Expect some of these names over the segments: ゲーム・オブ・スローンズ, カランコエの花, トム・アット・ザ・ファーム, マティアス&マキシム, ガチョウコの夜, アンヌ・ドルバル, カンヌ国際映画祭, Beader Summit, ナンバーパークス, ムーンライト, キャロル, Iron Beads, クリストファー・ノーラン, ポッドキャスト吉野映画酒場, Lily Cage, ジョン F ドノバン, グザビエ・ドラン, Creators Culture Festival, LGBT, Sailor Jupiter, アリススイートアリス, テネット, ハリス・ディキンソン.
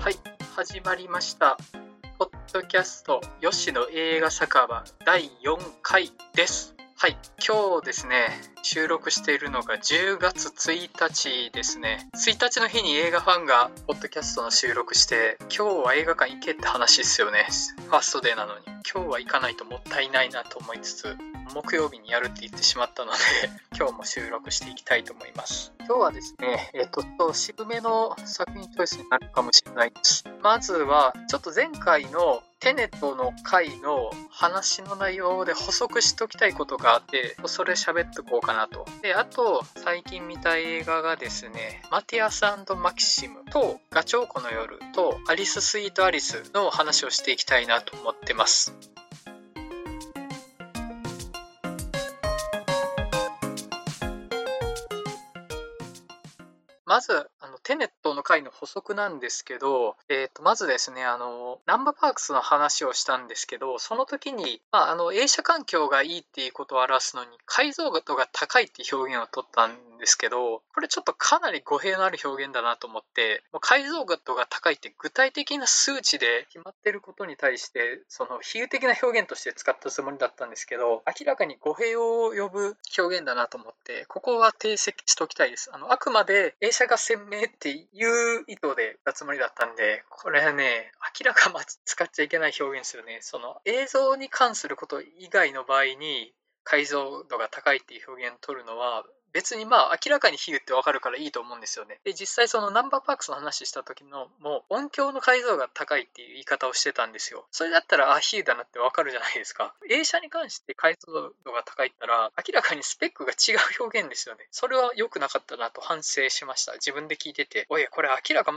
はい、始まりました。ポッドキャスト吉野映画酒場第4回です。はい、今日ですね、収録しているのが10月1日ですね。1日の日に映画ファンがポッドキャストの収録して、今日は映画館行けって話ですよね。ファーストデーなのに。今日は行かないともったいないなと思いつつ、木曜日にやるって言ってしまったので今日も収録していきたいと思います。今日はですね、渋めの作品チョイスになるかもしれないです。まずはちょっと前回のテネットの回の話の内容で補足しときたいことがあって、それ喋っとこうかなと。で、あと最近見た映画がですね、マティアス&マキシムとガチョウコの夜とアリススイートアリスの話をしていきたいなと思ってます。まずテネットの回の補足なんですけど、まずですね、ナンバーパークスの話をしたんですけど、その時に、映写環境がいいっていうことを表すのに解像度が高いっていう表現を取ったんですけど、これちょっとかなり語弊のある表現だなと思って、もう解像度が高いって具体的な数値で決まってることに対してその比喩的な表現として使ったつもりだったんですけど、明らかに語弊を呼ぶ表現だなと思って、ここは訂正しておきたいです。あくまで映写が鮮明っていう意図でたつもりだったんで、これはね、明らかに使っちゃいけない表現ですよね。その映像に関すること以外の場合に解像度が高いっていう表現を取るのは、別に明らかに比喩ってわかるからいいと思うんですよね。で、実際そのナンバーパークスの話した時のもう音響の解像が高いっていう言い方をしてたんですよ。それだったら比喩だなってわかるじゃないですか。映写に関して解像度が高いったら明らかにスペックが違う表現ですよね。それは良くなかったなと反省しました。自分で聞いてて、おいこれ明らか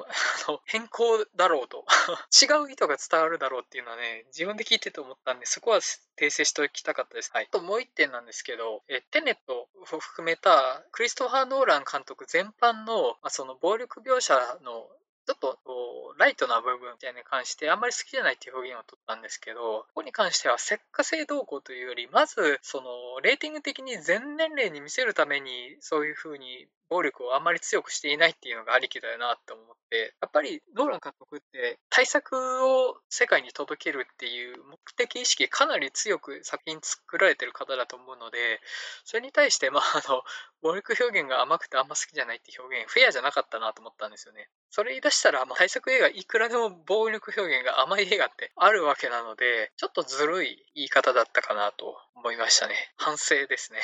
変更だろうと違う意図が伝わるだろうっていうのはね、自分で聞いてて思ったんで、そこは訂正しておきたかったです。はい、あともう一点なんですけど、テネットを含めたクリストファー・ノーラン監督全般の、その暴力描写のちょっとライトな部分みたいに関してあんまり好きじゃないっていう表現を取ったんですけど、ここに関しては作家性動向というより、まずそのレーティング的に全年齢に見せるためにそういう風に暴力をあんまり強くしていないっていうのがありきだよなと思って、やっぱりノーラン監督って大作を世界に届けるっていう目的意識かなり強く作品作られてる方だと思うので、それに対して暴力表現が甘くてあんま好きじゃないって表現フェアじゃなかったなと思ったんですよね。それ言い出したら大作映画いくらでも暴力表現が甘い映画ってあるわけなので、ちょっとずるい言い方だったかなと思いましたね。反省ですね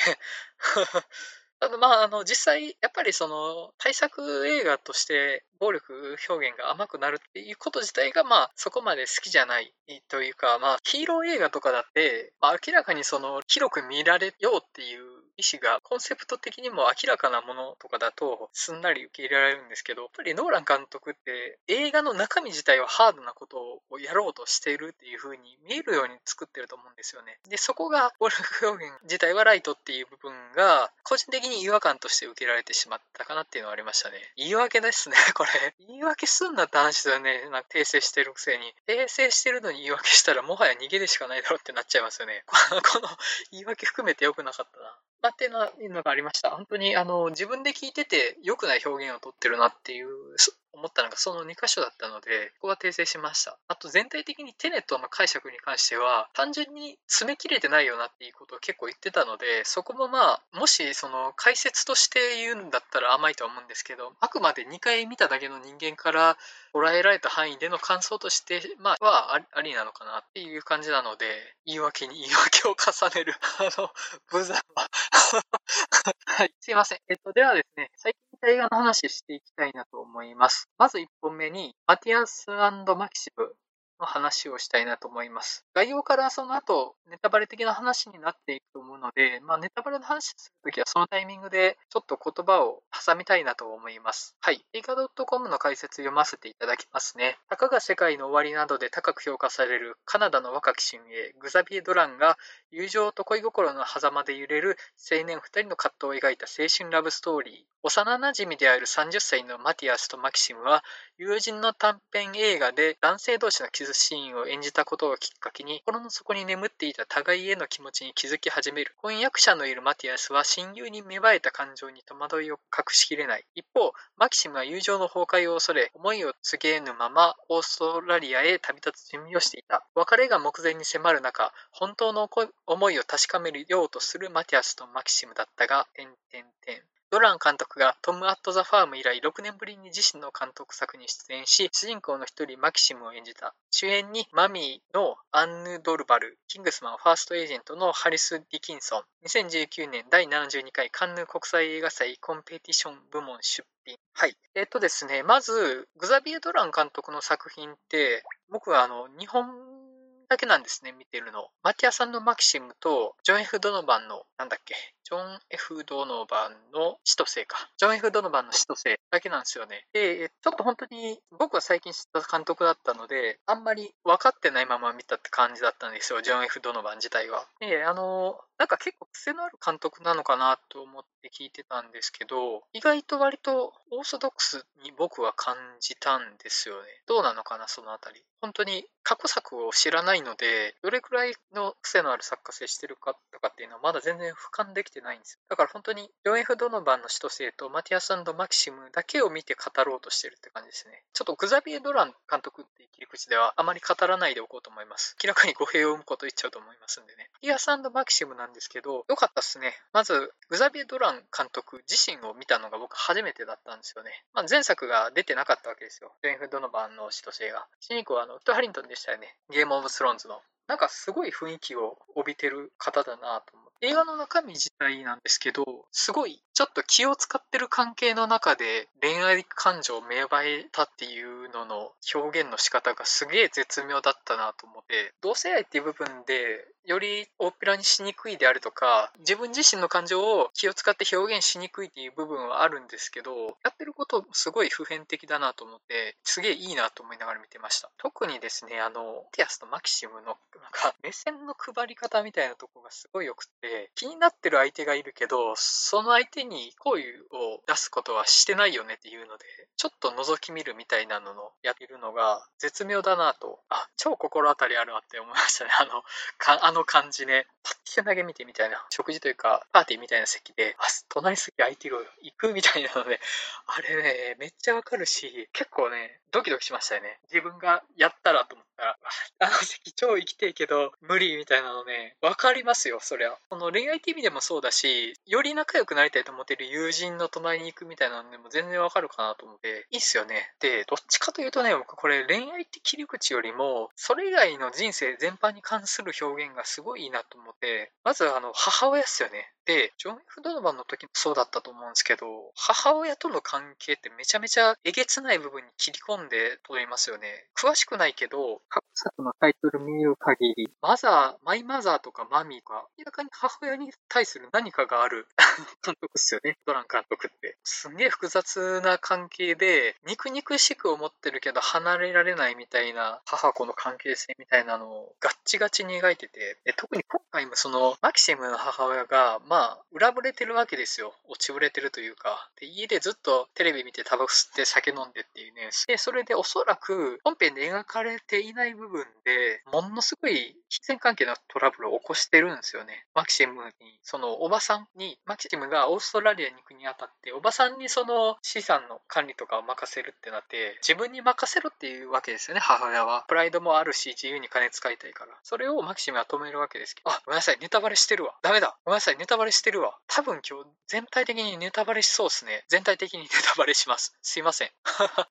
ただ実際やっぱりその大作映画として暴力表現が甘くなるっていうこと自体がそこまで好きじゃないというか、ヒーロー映画とかだって、明らかにその広く見られようっていう意思がコンセプト的にも明らかなものとかだとすんなり受け入れられるんですけど、やっぱりノーラン監督って映画の中身自体はハードなことをやろうとしているっていう風に見えるように作ってると思うんですよね。で、そこが暴力表現自体はライトっていう部分が個人的に違和感として受けられてしまったかなっていうのはありましたね。言い訳ですねこれ言い訳すんなって話だよね。なんか訂正してるくせに、訂正してるのに言い訳したらもはや逃げでしかないだろうってなっちゃいますよねこの言い訳含めて良くなかったなっていうのがありました。本当に自分で聞いてて良くない表現を取ってるなっていう思ったのがその2箇所だったので、ここは訂正しました。あと全体的にテネットの解釈に関しては単純に詰め切れてないよなっていうことを結構言ってたので、そこももしその解説として言うんだったら甘いとは思うんですけど、あくまで2回見ただけの人間から捉えられた範囲での感想としてはありなのかなっていう感じなので、言い訳に言い訳を重ねる無残ははい、すいません。ではですね、最近見た映画の話していきたいなと思います。まず1本目に、マティアス&マキシムの話をしたいなと思います。概要からその後、ネタバレ的な話になっていくと思うので、ネタバレの話するときはそのタイミングでちょっと言葉を挟みたいなと思います。はい。映画 .com の解説読ませていただきますね。たかが世界の終わりなどで高く評価されるカナダの若き新鋭、グザビエ・ドランが友情と恋心の狭間で揺れる青年2人の葛藤を描いた青春ラブストーリー。幼なじみである30歳のマティアスとマキシムは、友人の短編映画で男性同士の絆ずシーンを演じたことをきっかけに、心の底に眠っていた互いへの気持ちに気づき始める。婚約者のいるマティアスは親友に芽生えた感情に戸惑いを隠しきれない。一方、マキシムは友情の崩壊を恐れ、思いを告げぬままオーストラリアへ旅立つ準備をしていた。別れが目前に迫る中、本当の思いを確かめようとするマティアスとマキシムだったが、ドラン監督がトム・アット・ザ・ファーム以来6年ぶりに自身の監督作に出演し、主人公の一人マキシムを演じた。主演にマミーのアンヌ・ドルバル、キングスマンファーストエージェントのハリス・ディキンソン、2019年第72回カンヌ国際映画祭コンペティション部門出品。はい。ですね、まず、グザビエ・ドラン監督の作品って、僕は日本だけなんですね、見てるの。マティアさんのマキシムと、ジョン F ドノバンの使徒性だけなんですよね。で、ちょっと本当に僕は最近知った監督だったので、あんまり分かってないまま見たって感じだったんですよ、ジョン F ドノバン自体は。で、なんか結構癖のある監督なのかなと思って聞いてたんですけど、意外と割とオーソドックスに僕は感じたんですよね。どうなのかな、そのあたり。本当に過去作を知らないので、どれくらいの癖のある作家性してるかとかっていうのはまだ全然俯瞰できてないんですよ。だから本当にジョン F ドノバンの使徒性とマティアス&マキシムだけを見て語ろうとしてるって感じですね。ちょっとグザビエ・ドラン監督っていう切り口ではあまり語らないでおこうと思います。明らかに語弊を生むこと言っちゃうと思いますんでね。マティアス&マキシムなんですけど、良かったっすね。まずグザビエ・ドラン監督自身を見たのが僕初めてだったんですよね。まあ、前作が出てなかったわけですよ、ジョン・F・ドノバンの使徒性が。主人公はウッド・ハリントンでしたよね、ゲーム・オブ・スローンズの。なんかすごい雰囲気を帯びてる方だなと思って。映画の中身自体なんですけど、すごいちょっと気を使ってる関係の中で恋愛感情を芽生えたっていうのの表現の仕方がすげえ絶妙だったなと思って、同性愛っていう部分でより大っぴらにしにくいであるとか、自分自身の感情を気を使って表現しにくいっていう部分はあるんですけど、やってることすごい普遍的だなと思って、すげえいいなと思いながら見てました。特にですね、マティアスとマキシムのなんか目線の配り方みたいなとこがすごいよくて、気になってる相手がいるけどその相手に好意を出すことはしてないよねっていうので、ちょっと覗き見るみたいなのをやってるのが絶妙だなと、あ、超心当たりあるわって思いましたね。あの感じね。パッて投げ見てみたいな、食事というかパーティーみたいな席で、あ、隣席空いてる行くみたいなので、あれね、めっちゃわかるし、結構ねドキドキしましたよね。自分がやったらと思ったら、あの席超生きてるけど無理みたいなのね、わかりますよ。そりゃこの恋愛 TV でもそうだし、より仲良くなりたいと思ってる友人の隣に行くみたいなのでも全然わかるかなと思って、いいっすよね。で、どっちかというとね、僕これ恋愛って切り口よりもそれ以外の人生全般に関する表現がすごいいいなと思って、まず母親っすよね。で、ジョン・F・ドノバンの時もそうだったと思うんですけど、母親との関係ってめちゃめちゃえげつない部分に切り込んで撮りますよね。詳しくないけど過去作のタイトル見る限り、マイマザーとかマミーが明らかに母親に対する何かがある監督っすよね、ドラン監督って。すんげえ複雑な関係で肉肉しく思ってるけど離れられないみたいな母子の関係性みたいなのをガッチガチに描いてて、特に今回もそのマキシムの母親が裏ぶれてるわけですよ。落ちぶれてるというか、で、家でずっとテレビ見てタバコ吸って酒飲んでっていうね。で、それでおそらく本編で描かれていない部分でものすごい金銭関係のトラブルを起こしてるんですよね。マキシムがオーストラリアに行くにあたって、おばさんにその資産の管理とかを任せるってなって、自分に任せろっていうわけですよね、母親は。プライドもあるし自由に金使いたいから。それをマキシムは止めるわけですけど、あ、ごめんなさい、ネタバレしてるわ。ダメだ。ごめんなさい、ネタバレしてるわ。多分今日全体的にネタバレしそうですね。全体的にネタバレします。すいません。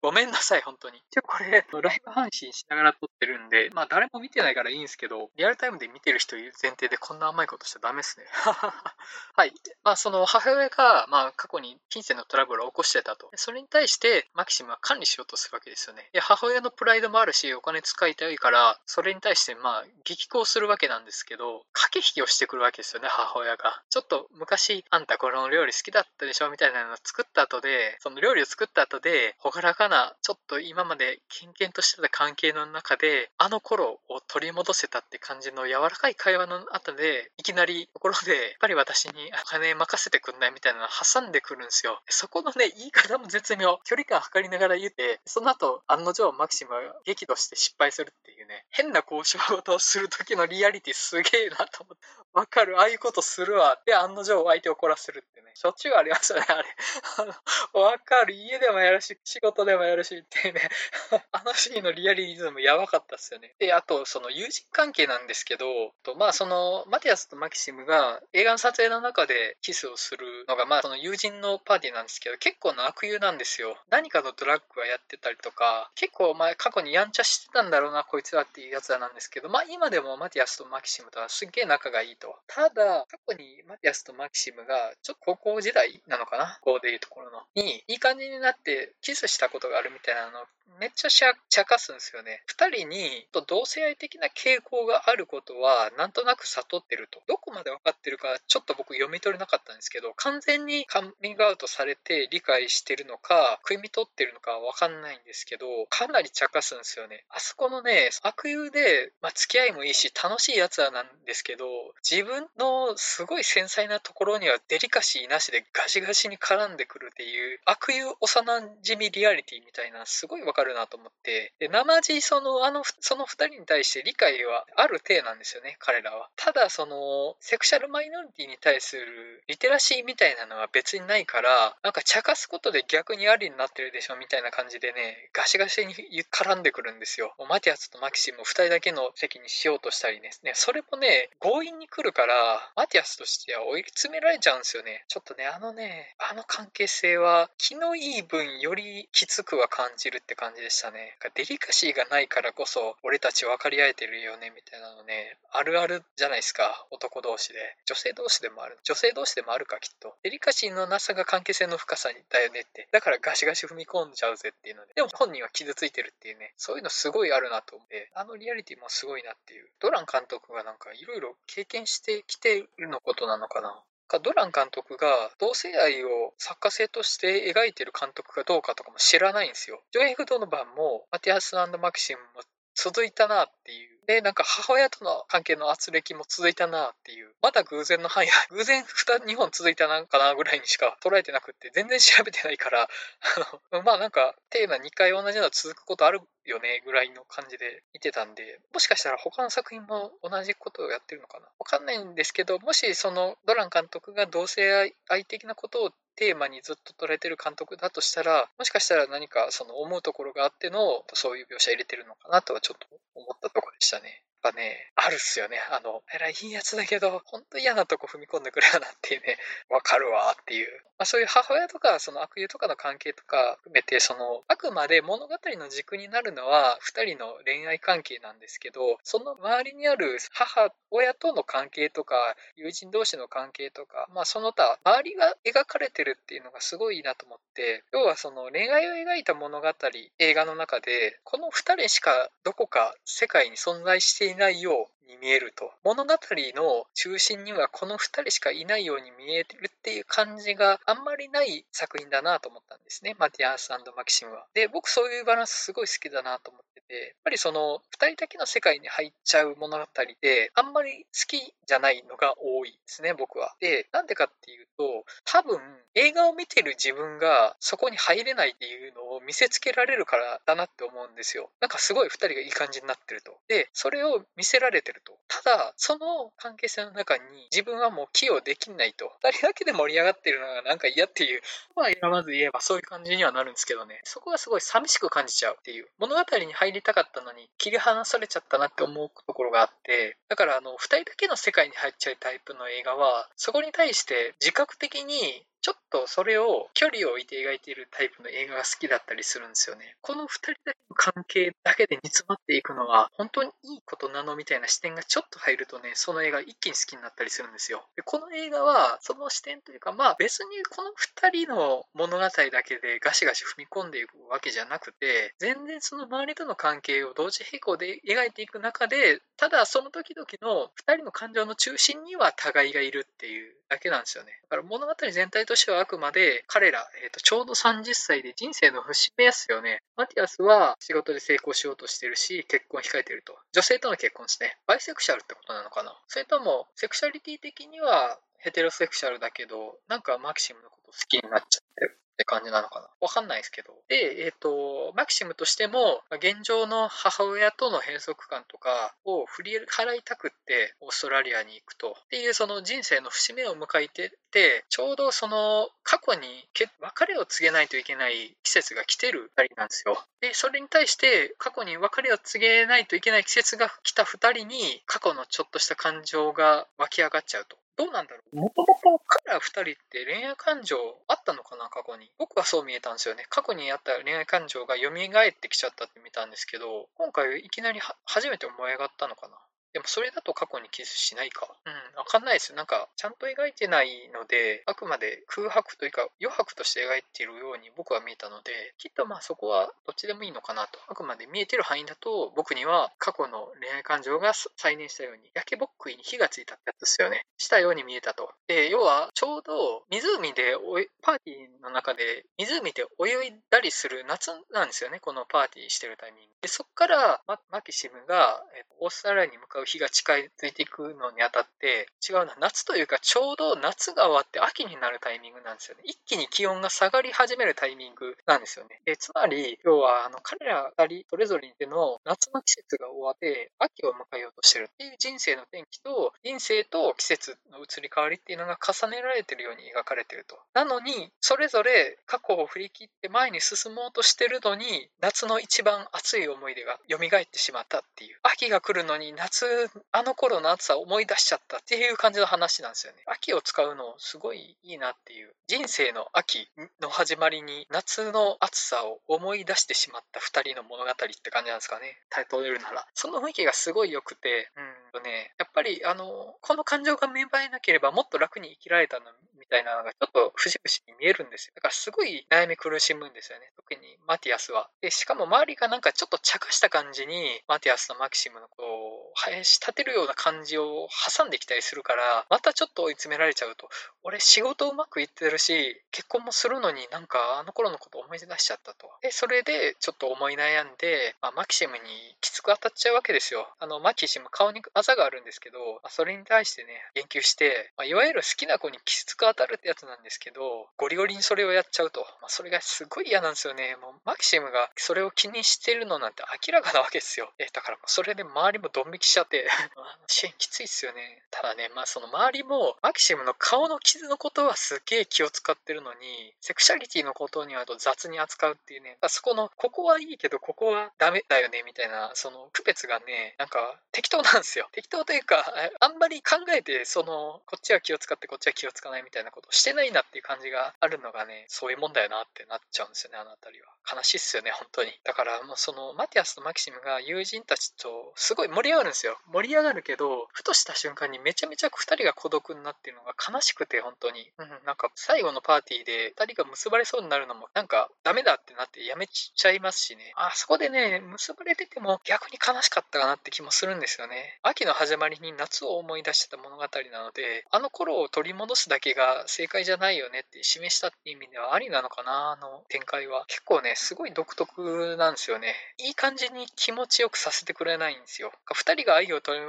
ごめんなさい、本当に。これ、ライブ配信しながら撮ってるんで、まあ誰も見てないからいいんですけど、リアルタイムで見てる人いる前提でこんな甘いことしちゃダメですね。はい。まあその母親が、過去に金銭のトラブルを起こしてたと。それに対して、マキシムは管理しようとするわけですよね。で、母親のプライドもあるし、お金使いたいから、それに対して激高するわけなんですけど、駆け引きをしてくるわけですよね、母親が。ちょっと昔あんたこの料理好きだったでしょみたいなのを作った後で、ほがらかなちょっと今までキンキンとしてた関係の中であの頃を取り戻戻せたって感じの柔らかい会話の後で、いきなりところでやっぱり私にお金任せてくんないみたいなの挟んでくるんですよ。そこのね言い方も絶妙、距離感測りながら言って、その後案の定マキシムは激怒して失敗するっていうね、変な交渉事をする時のリアリティすげえなと思って、わかる、ああいうことするわって案の定相手を怒らせるってね、しょっちゅうありましたねあれわかる、家でもやるし仕事でもやるしってねあのシーンのリアリズムやばかったっすよね。であとその友人関係なんですけど、まあそのマティアスとマキシムが映画の撮影の中でキスをするのが、まあその友人のパーティーなんですけど、結構な悪友なんですよ。何かのドラッグはやってたりとか、結構まあ過去にやんちゃしてたんだろうなこいつらっていうやつらなんですけど、まあ今でもマティアスとマキシムとはすっげえ仲がいいと。ただ過去にマティアスとマキシムがちょっと高校時代なのかな、こうでいうところのにいい感じになってキスしたことがあるみたいなのめっちゃ茶化すんですよね。2人にと同性愛的な傾向があることはなんとなく悟ってると、どこまで分かってるかちょっと僕読み取れなかったんですけど、完全にカミングアウトされて理解してるのか食いみ取ってるのか分かんないんですけど、かなり茶化すんですよね。あそこのね悪友で、まあ、付き合いもいいし楽しいやつはなんですけど、自分のすごい繊細なところにはデリカシーなしでガシガシに絡んでくるっていう悪友幼馴染リアリティみたいな、すごい分かるなと思って、で生地その2人に対して理解はある体なんですよね彼らは。ただそのセクシャルマイノリティに対するリテラシーみたいなのは別にないから、なんか茶化すことで逆にありになってるでしょみたいな感じでね、ガシガシに絡んでくるんですよ。もうマティアスとマキシムを2人だけの席にしようとしたりですね、それもね強引に来るからマティアスとしては追い詰められちゃうんですよね。ちょっとねあの関係性は気のいい分よりきつくは感じるって感じでしたね。デリカシーがないからこそ俺たち分かり合えてるよねみたいなのね、あるあるじゃないですか、男同士で、女性同士でもあるかきっと。デリカシーのなさが関係性の深さだよねって、だからガシガシ踏み込んじゃうぜっていうので、でも本人は傷ついてるっていうね、そういうのすごいあるなと思って、あのリアリティもすごいなっていう。ドラン監督がなんかいろいろ経験してきてるのことなのかな。ドラン監督が同性愛を作家性として描いてる監督かどうかとかも知らないんですよ。ジョエフ・ドノバンもマティアス&マキシムも続いたなっていう、でなんか母親との関係の圧力も続いたなっていう、まだ偶然の範囲は偶然 2本続いたなんかなぐらいにしか捉えてなくって、全然調べてないからまあなんかテーマ2回同じの続くことあるよねぐらいの感じで見てたんで、もしかしたら他の作品も同じことをやってるのかな、わかんないんですけど、もしそのドラン監督が同性愛的なことをテーマにずっと捉えてる監督だとしたら、もしかしたら何かその思うところがあってのそういう描写入れてるのかなとはちょっと思ったところでしたね。やっぱねあるっすよね、いいやつだけどほんと嫌なとこ踏み込んでくれやなっていうね、わかるわっていう、まあ、そういう母親とかその悪友とかの関係とか含めて、そのあくまで物語の軸になるのは2人の恋愛関係なんですけど、その周りにある母親との関係とか友人同士の関係とか、まあ、その他周りが描かれてるっていうのがすごいなと思って、要はその恋愛を描いた物語映画の中でこの2人しかどこか世界に存在していないように見えると、物語の中心にはこの2人しかいないように見えるっていう感じがあんまりない作品だなと思ったんですね、マティアス&マキシムは。で僕そういうバランスすごい好きだなと思ってて、やっぱりその2人だけの世界に入っちゃう物語であんまり好きじゃないのが多いですね僕は。でなんでかっていうと、多分映画を見てる自分がそこに入れないっていうのを見せつけられるからだなって思うんですよ。なんかすごい2人がいい感じになってると、でそれを見せられてる、ただその関係性の中に自分はもう寄与できないと、2人だけで盛り上がってるのがなんか嫌っていう、まあまず言えばそういう感じにはなるんですけどね、そこがすごい寂しく感じちゃうっていう、物語に入りたかったのに切り離されちゃったなって思うところがあって、だから2人だけの世界に入っちゃうタイプの映画はそこに対して自覚的にちょっとそれを距離を置いて描いているタイプの映画が好きだったりするんですよね。この2人だけの関係だけで煮詰まっていくのは本当にいいことなのみたいな視点がちょっと入るとね、その映画一気に好きになったりするんですよ。でこの映画はその視点というか、まあ別にこの2人の物語だけでガシガシ踏み込んでいくわけじゃなくて、全然その周りとの関係を同時並行で描いていく中で、ただその時々の2人の感情の中心には互いがいるっていうだけなんですよね。だから物語全体としてはあくまで彼ら、ちょうど30歳で人生の節目ですよね。マティアスは仕事で成功しようとしてるし、結婚を控えてると。女性との結婚ですね。バイセクシャルってことなのかな。それともセクシャリティ的にはヘテロセクシャルだけど、なんかマキシムのこと好きになっちゃってるって感じなのかな、わかんないですけど。で、マキシムとしても現状の母親との閉塞感とかを振り払いたくってオーストラリアに行くとっていう、その人生の節目を迎えてて、ちょうどその過去に別れを告げないといけない季節が来てる2人なんですよ。で、それに対して過去に別れを告げないといけない季節が来た2人に過去のちょっとした感情が湧き上がっちゃうと。どうなんだろう。もともと彼ら2人って恋愛感情あったのかな、過去に。僕はそう見えたんですよね。過去にあった恋愛感情が蘇ってきちゃったって見たんですけど、今回いきなり初めて思い上がったのかな。でもそれだと過去にキスしないか。わかんないですよ。なんかちゃんと描いてないので、あくまで空白というか余白として描いているように僕は見えたので、きっとまあそこはどっちでもいいのかなと。あくまで見えてる範囲だと、僕には過去の恋愛感情が再燃したように、焼けぼっくいに火がついたってやつですよね。したように見えたと。で、要はちょうど湖でパーティーの中で湖で泳いだりする夏なんですよね。このパーティーしてるタイミングで、そっからマキシムがオーストラリアに向かう日が近づいていくのにあたって、違うな、夏というかちょうど夏が終わって秋になるタイミングなんですよね。一気に気温が下がり始めるタイミングなんですよね。で、つまり要は彼ら2人それぞれでの夏の季節が終わって秋を迎えようとしてるっていう、人生の転機と人生と季節の移り変わりっていうのが重ねられてるように描かれてると。なのにそれぞれ過去を振り切って前に進もうとしてるのに、夏の一番熱い思い出が蘇ってしまったっていう、秋が来るのに夏、あの頃の暑さを思い出しちゃったっていう感じの話なんですよね。秋を使うのすごいいいなっていう。人生の秋の始まりに夏の暑さを思い出してしまった2人の物語って感じなんですかね。タイトルでるならその雰囲気がすごい良くて、やっぱりこの感情が芽生えなければもっと楽に生きられたのみたいなのがちょっと節々に見えるんですよ。だからすごい悩み苦しむんですよね、特にマティアスは。で、しかも周りがなんかちょっと茶化した感じにマティアスとマキシムのことをし立てるような感じを挟んできたりするから、またちょっと追い詰められちゃうと、俺仕事うまくいってるし結婚もするのに、なんかあの頃のこと思い出しちゃったと。で、それでちょっと思い悩んで、マキシムにきつく当たっちゃうわけですよ。マキシム顔にあざがあるんですけど、それに対してね言及して、いわゆる好きな子にきつく当たるってやつなんですけど、ゴリゴリにそれをやっちゃうと、それがすごい嫌なんですよね。もうマキシムがそれを気にしてるのなんて明らかなわけですよ。だからそれで周りもドン引きしちゃってシーンきついっすよね。ただね、その周りもマキシムの顔の傷のことはすげえ気を使ってるのに、セクシャリティのことには雑に扱うっていうね、そこのここはいいけどここはダメだよねみたいな、その区別がね、なんか適当なんですよ。適当というか、あんまり考えてこっちは気を使ってこっちは気を使わないみたいなことしてないなっていう感じがあるのがね、そういうもんだよなってなっちゃうんですよね。あのあたりは悲しいっすよね、本当に。だからもうそのマティアスとマキシムが友人たちとすごい盛り上がるんですよ。盛り上がるけど、ふとした瞬間にめちゃめちゃ2人が孤独になってるのが悲しくて、本当に、なんか最後のパーティーで2人が結ばれそうになるのもなんかダメだってなってやめちゃいますしね。あそこでね、結ばれてても逆に悲しかったかなって気もするんですよね。秋の始まりに夏を思い出してた物語なので、あの頃を取り戻すだけが正解じゃないよねって示したって意味ではありなのかな。あの展開は結構ね、すごい独特なんですよね。いい感じに気持ちよくさせてくれないんですよ。2人が愛を取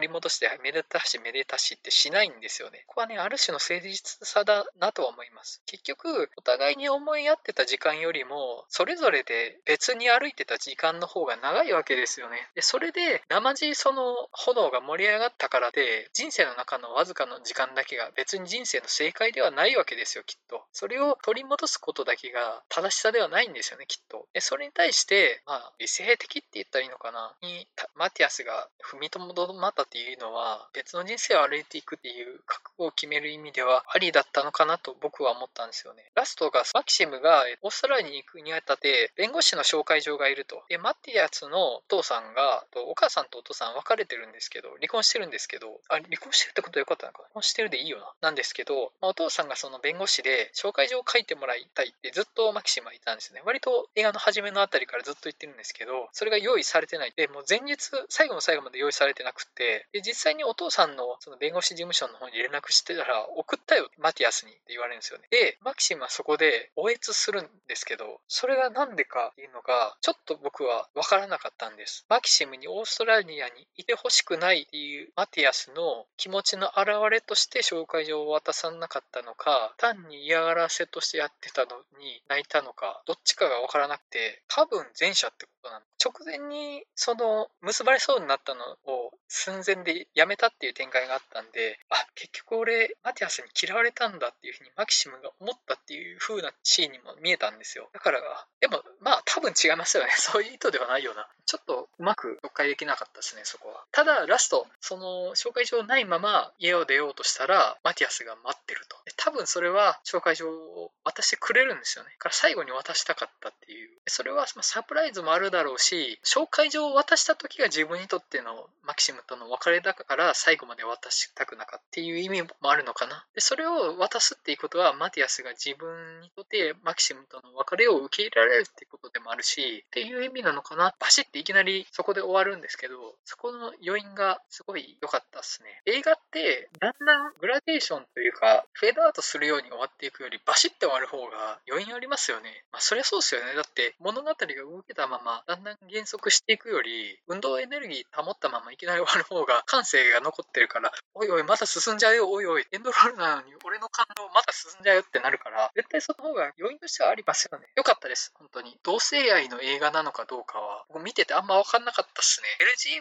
り戻してめでたしめでたしってしないんですよね。ここはね、ある種の誠実さだなとは思います。結局お互いに思い合ってた時間よりも、それぞれで別に歩いてた時間の方が長いわけですよね。で、それで生地その炎が盛り上がったからで、人生の中のわずかの時間だけが別に人生の正解ではないわけですよ、きっと。それを取り戻すことだけが正しさではないんですよね、きっと。で、それに対して理性的って言ったらいいのかな、にマティアスが踏みとどまったっていうのは、別の人生を歩いていくっていう覚悟を決める意味ではありだったのかなと僕は思ったんですよね。ラストがマキシムがオーストラリアに行くにあたって弁護士の紹介状がいると。で、マティアスのお父さんが、お母さんとお父さん別れてるんですけど、離婚してるんですけど、離婚してるってことはよかったのか、離婚してるでいいよな、なんですけど、お父さんがその弁護士で紹介状を書いてもらいたいってずっとマキシムは言ったんですね。割割と映画の初めのあたりからずっと言ってるんですけど、それが用意されてないで、もう前日最後の最後まで用意されてなくて、で実際にお父さんのその弁護士事務所の方に連絡してたら送ったよマティアスにって言われるんですよね。でマキシムはそこで応援するんですけど、それがなんでかっていうのがちょっと僕は分からなかったんです。マキシムにオーストラリアにいてほしくないっていうマティアスの気持ちの表れとして紹介状を渡さなかったのか、単に嫌がらせとしてやってたのに泣いたのか、どっちかが分からなくて、多分前者ってことなんだ。直前にその結ばれそうになったのを寸前でやめたっていう展開があったんで、あ、結局俺マティアスに嫌われたんだっていうふうにマキシムが思ったっていう風なシーンにも見えたんですよ。だからでもまあ多分違いましたよね。そういう意図ではないような、ちょっとうまく読解できなかったですね、そこは。ただラスト、その紹介状ないまま家を出ようとしたらマティアスが待ってると。で多分それは紹介状を渡してくれるんですよね。だから最後に渡したかったっていう、それはサプライズもあるだろうし、紹介状を渡した時が自分にとってのマキシムとの別れだから最後まで渡したくなかったっていう意味もあるのかな。でそれを渡すっていうことはマティアスが自分にとってマキシムとの別れを受け入れられるっていうことでもあるしっていう意味なのかな。バシッていきなりそこで終わるんですけど、そこの余韻がすごい良かったですね。映画ってだんだんグラデーションというかフェードアウトするように終わっていくよりバシッて終わる方が余韻ありますよね。まあそりゃそうですよね。だって物語が動けたままだんだん減速していくより、運動エネルギー保ったままいきなり終わる方が感性が残ってるから、おいおいまた進んじゃうよ、おいおいエンドロールなのに俺の感動また進んじゃうよってなるから、絶対その方が余韻としてはありますよね。良かったです、本当に。同性愛の映画なのかどうかは僕見ててあんま分かんなかったっすね。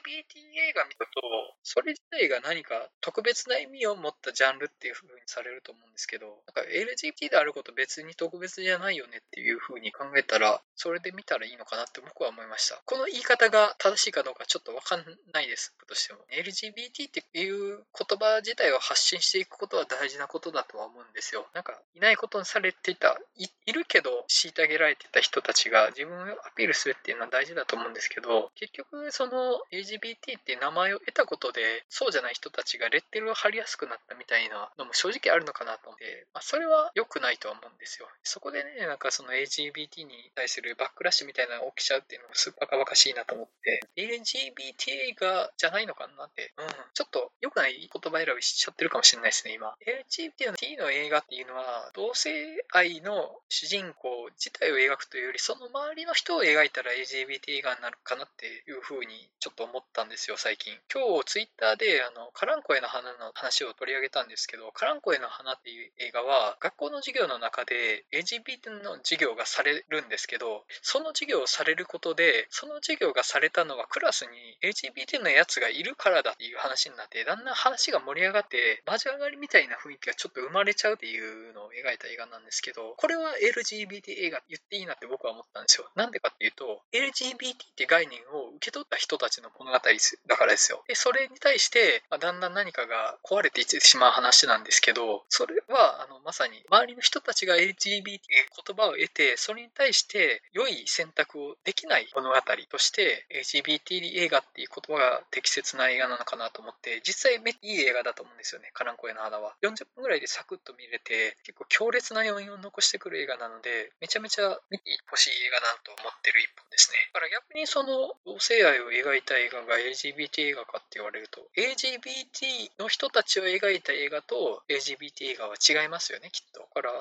LGBT 映画見るとそれ自体が何か特別な意味を持ったジャンルっていう風にされると思うんですけど、なんか LGBT であること別に特別じゃないよねっていう風に考えたら、それで見たらいいのかなって僕は思いました。この言い方が正しいかどうかちょっと分かんないです。僕としても LGBT っていう言葉自体を発信していくことは大事なことだとは思うんですよ。なんかいないことにされていた いるけど虐げられてた人たちが自分をアピールするっていうのは大事だと思うんですけど、結局その LGBT っていう名前を得たことでそうじゃない人たちがレッテルを貼りやすくなったみたいなのも正直あるのかなと思って、まあ、それは良くないとは思うんですよ。そこでね、なんかその LGBT に対するバックラッシュみたいなのが起きちゃうっていうのもすっばかばかしいなと思って、 LGBT がじゃないのかなって、ちょっと良くない言葉選びしちゃってるかもしれないですね今。 LGBT の映画っていうのは同性愛の主人公自体を描くというより、その周りの人を描いたら LGBT 映画になるかなっていう風にちょっと思ったんですよ最近。今日ツイッターでカランコエの花の話を取り上げたんですけど、カランコエの花っていう映画は学校の授業の中で LGBT の授業がされるんですけど、その授業をされることで、その授業がされたのはクラスに LGBT のやつがいるからだっていう話になって、だんだん話が盛り上がってマジ上がりみたいな雰囲気がちょっと生まれちゃうっていうのを描いた映画なんですけど、これは LGBT 映画って言っていいなって僕は思ったんですよ。なんでかっていうと LGBT って概念を受け取った人たちの物語だからですよ。でそれに対して、だんだん何かが壊れていってしまう話なんですけど、それはまさに周りの人たちが LGBT 言葉を得て、それに対して良い選択をできない物語として LGBT 映画っていう言葉が適切な映画なのかなと思って、実際めっちゃいい映画だと思うんですよね。カランコエの花は40分ぐらいでサクッと見れて、結構強烈な余韻を残してくる映画なので、めちゃめちゃ見てほしい映画だと思ってる一本ですね。だから逆にその同性愛を描いた映画が LGBT 映画かって言われると、 LGBT の人たちを描いた映画と LGBT 映画は違いますよねきっと。だから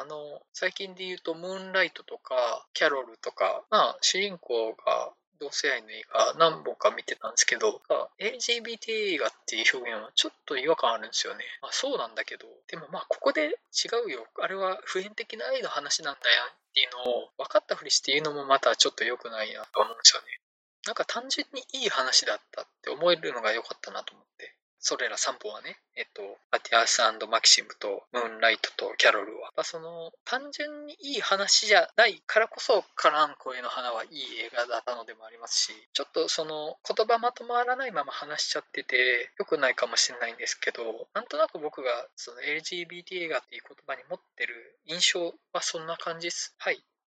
最近で言うとムーンライトとかキャロルとか、主人公が同性愛の映画何本か見てたんですけど、 LGBT 映画っていう表現はちょっと違和感あるんですよね。そうなんだけど、でもここで違うよ、あれは普遍的な愛の話なんだよっていうのを分かったふりして言うのもまたちょっと良くないなと思うんですよね。なんか単純にいい話だったって思えるのが良かったなと思って、それら3本はね、マティアス&マキシムとムーンライトとキャロルは、その単純にいい話じゃないからこそカランコエの花はいい映画だったのでもありますし、ちょっとその言葉まとまらないまま話しちゃってて良くないかもしれないんですけど、なんとなく僕がその LGBT 映画っていう言葉に持ってる印象はそんな感じです。はい。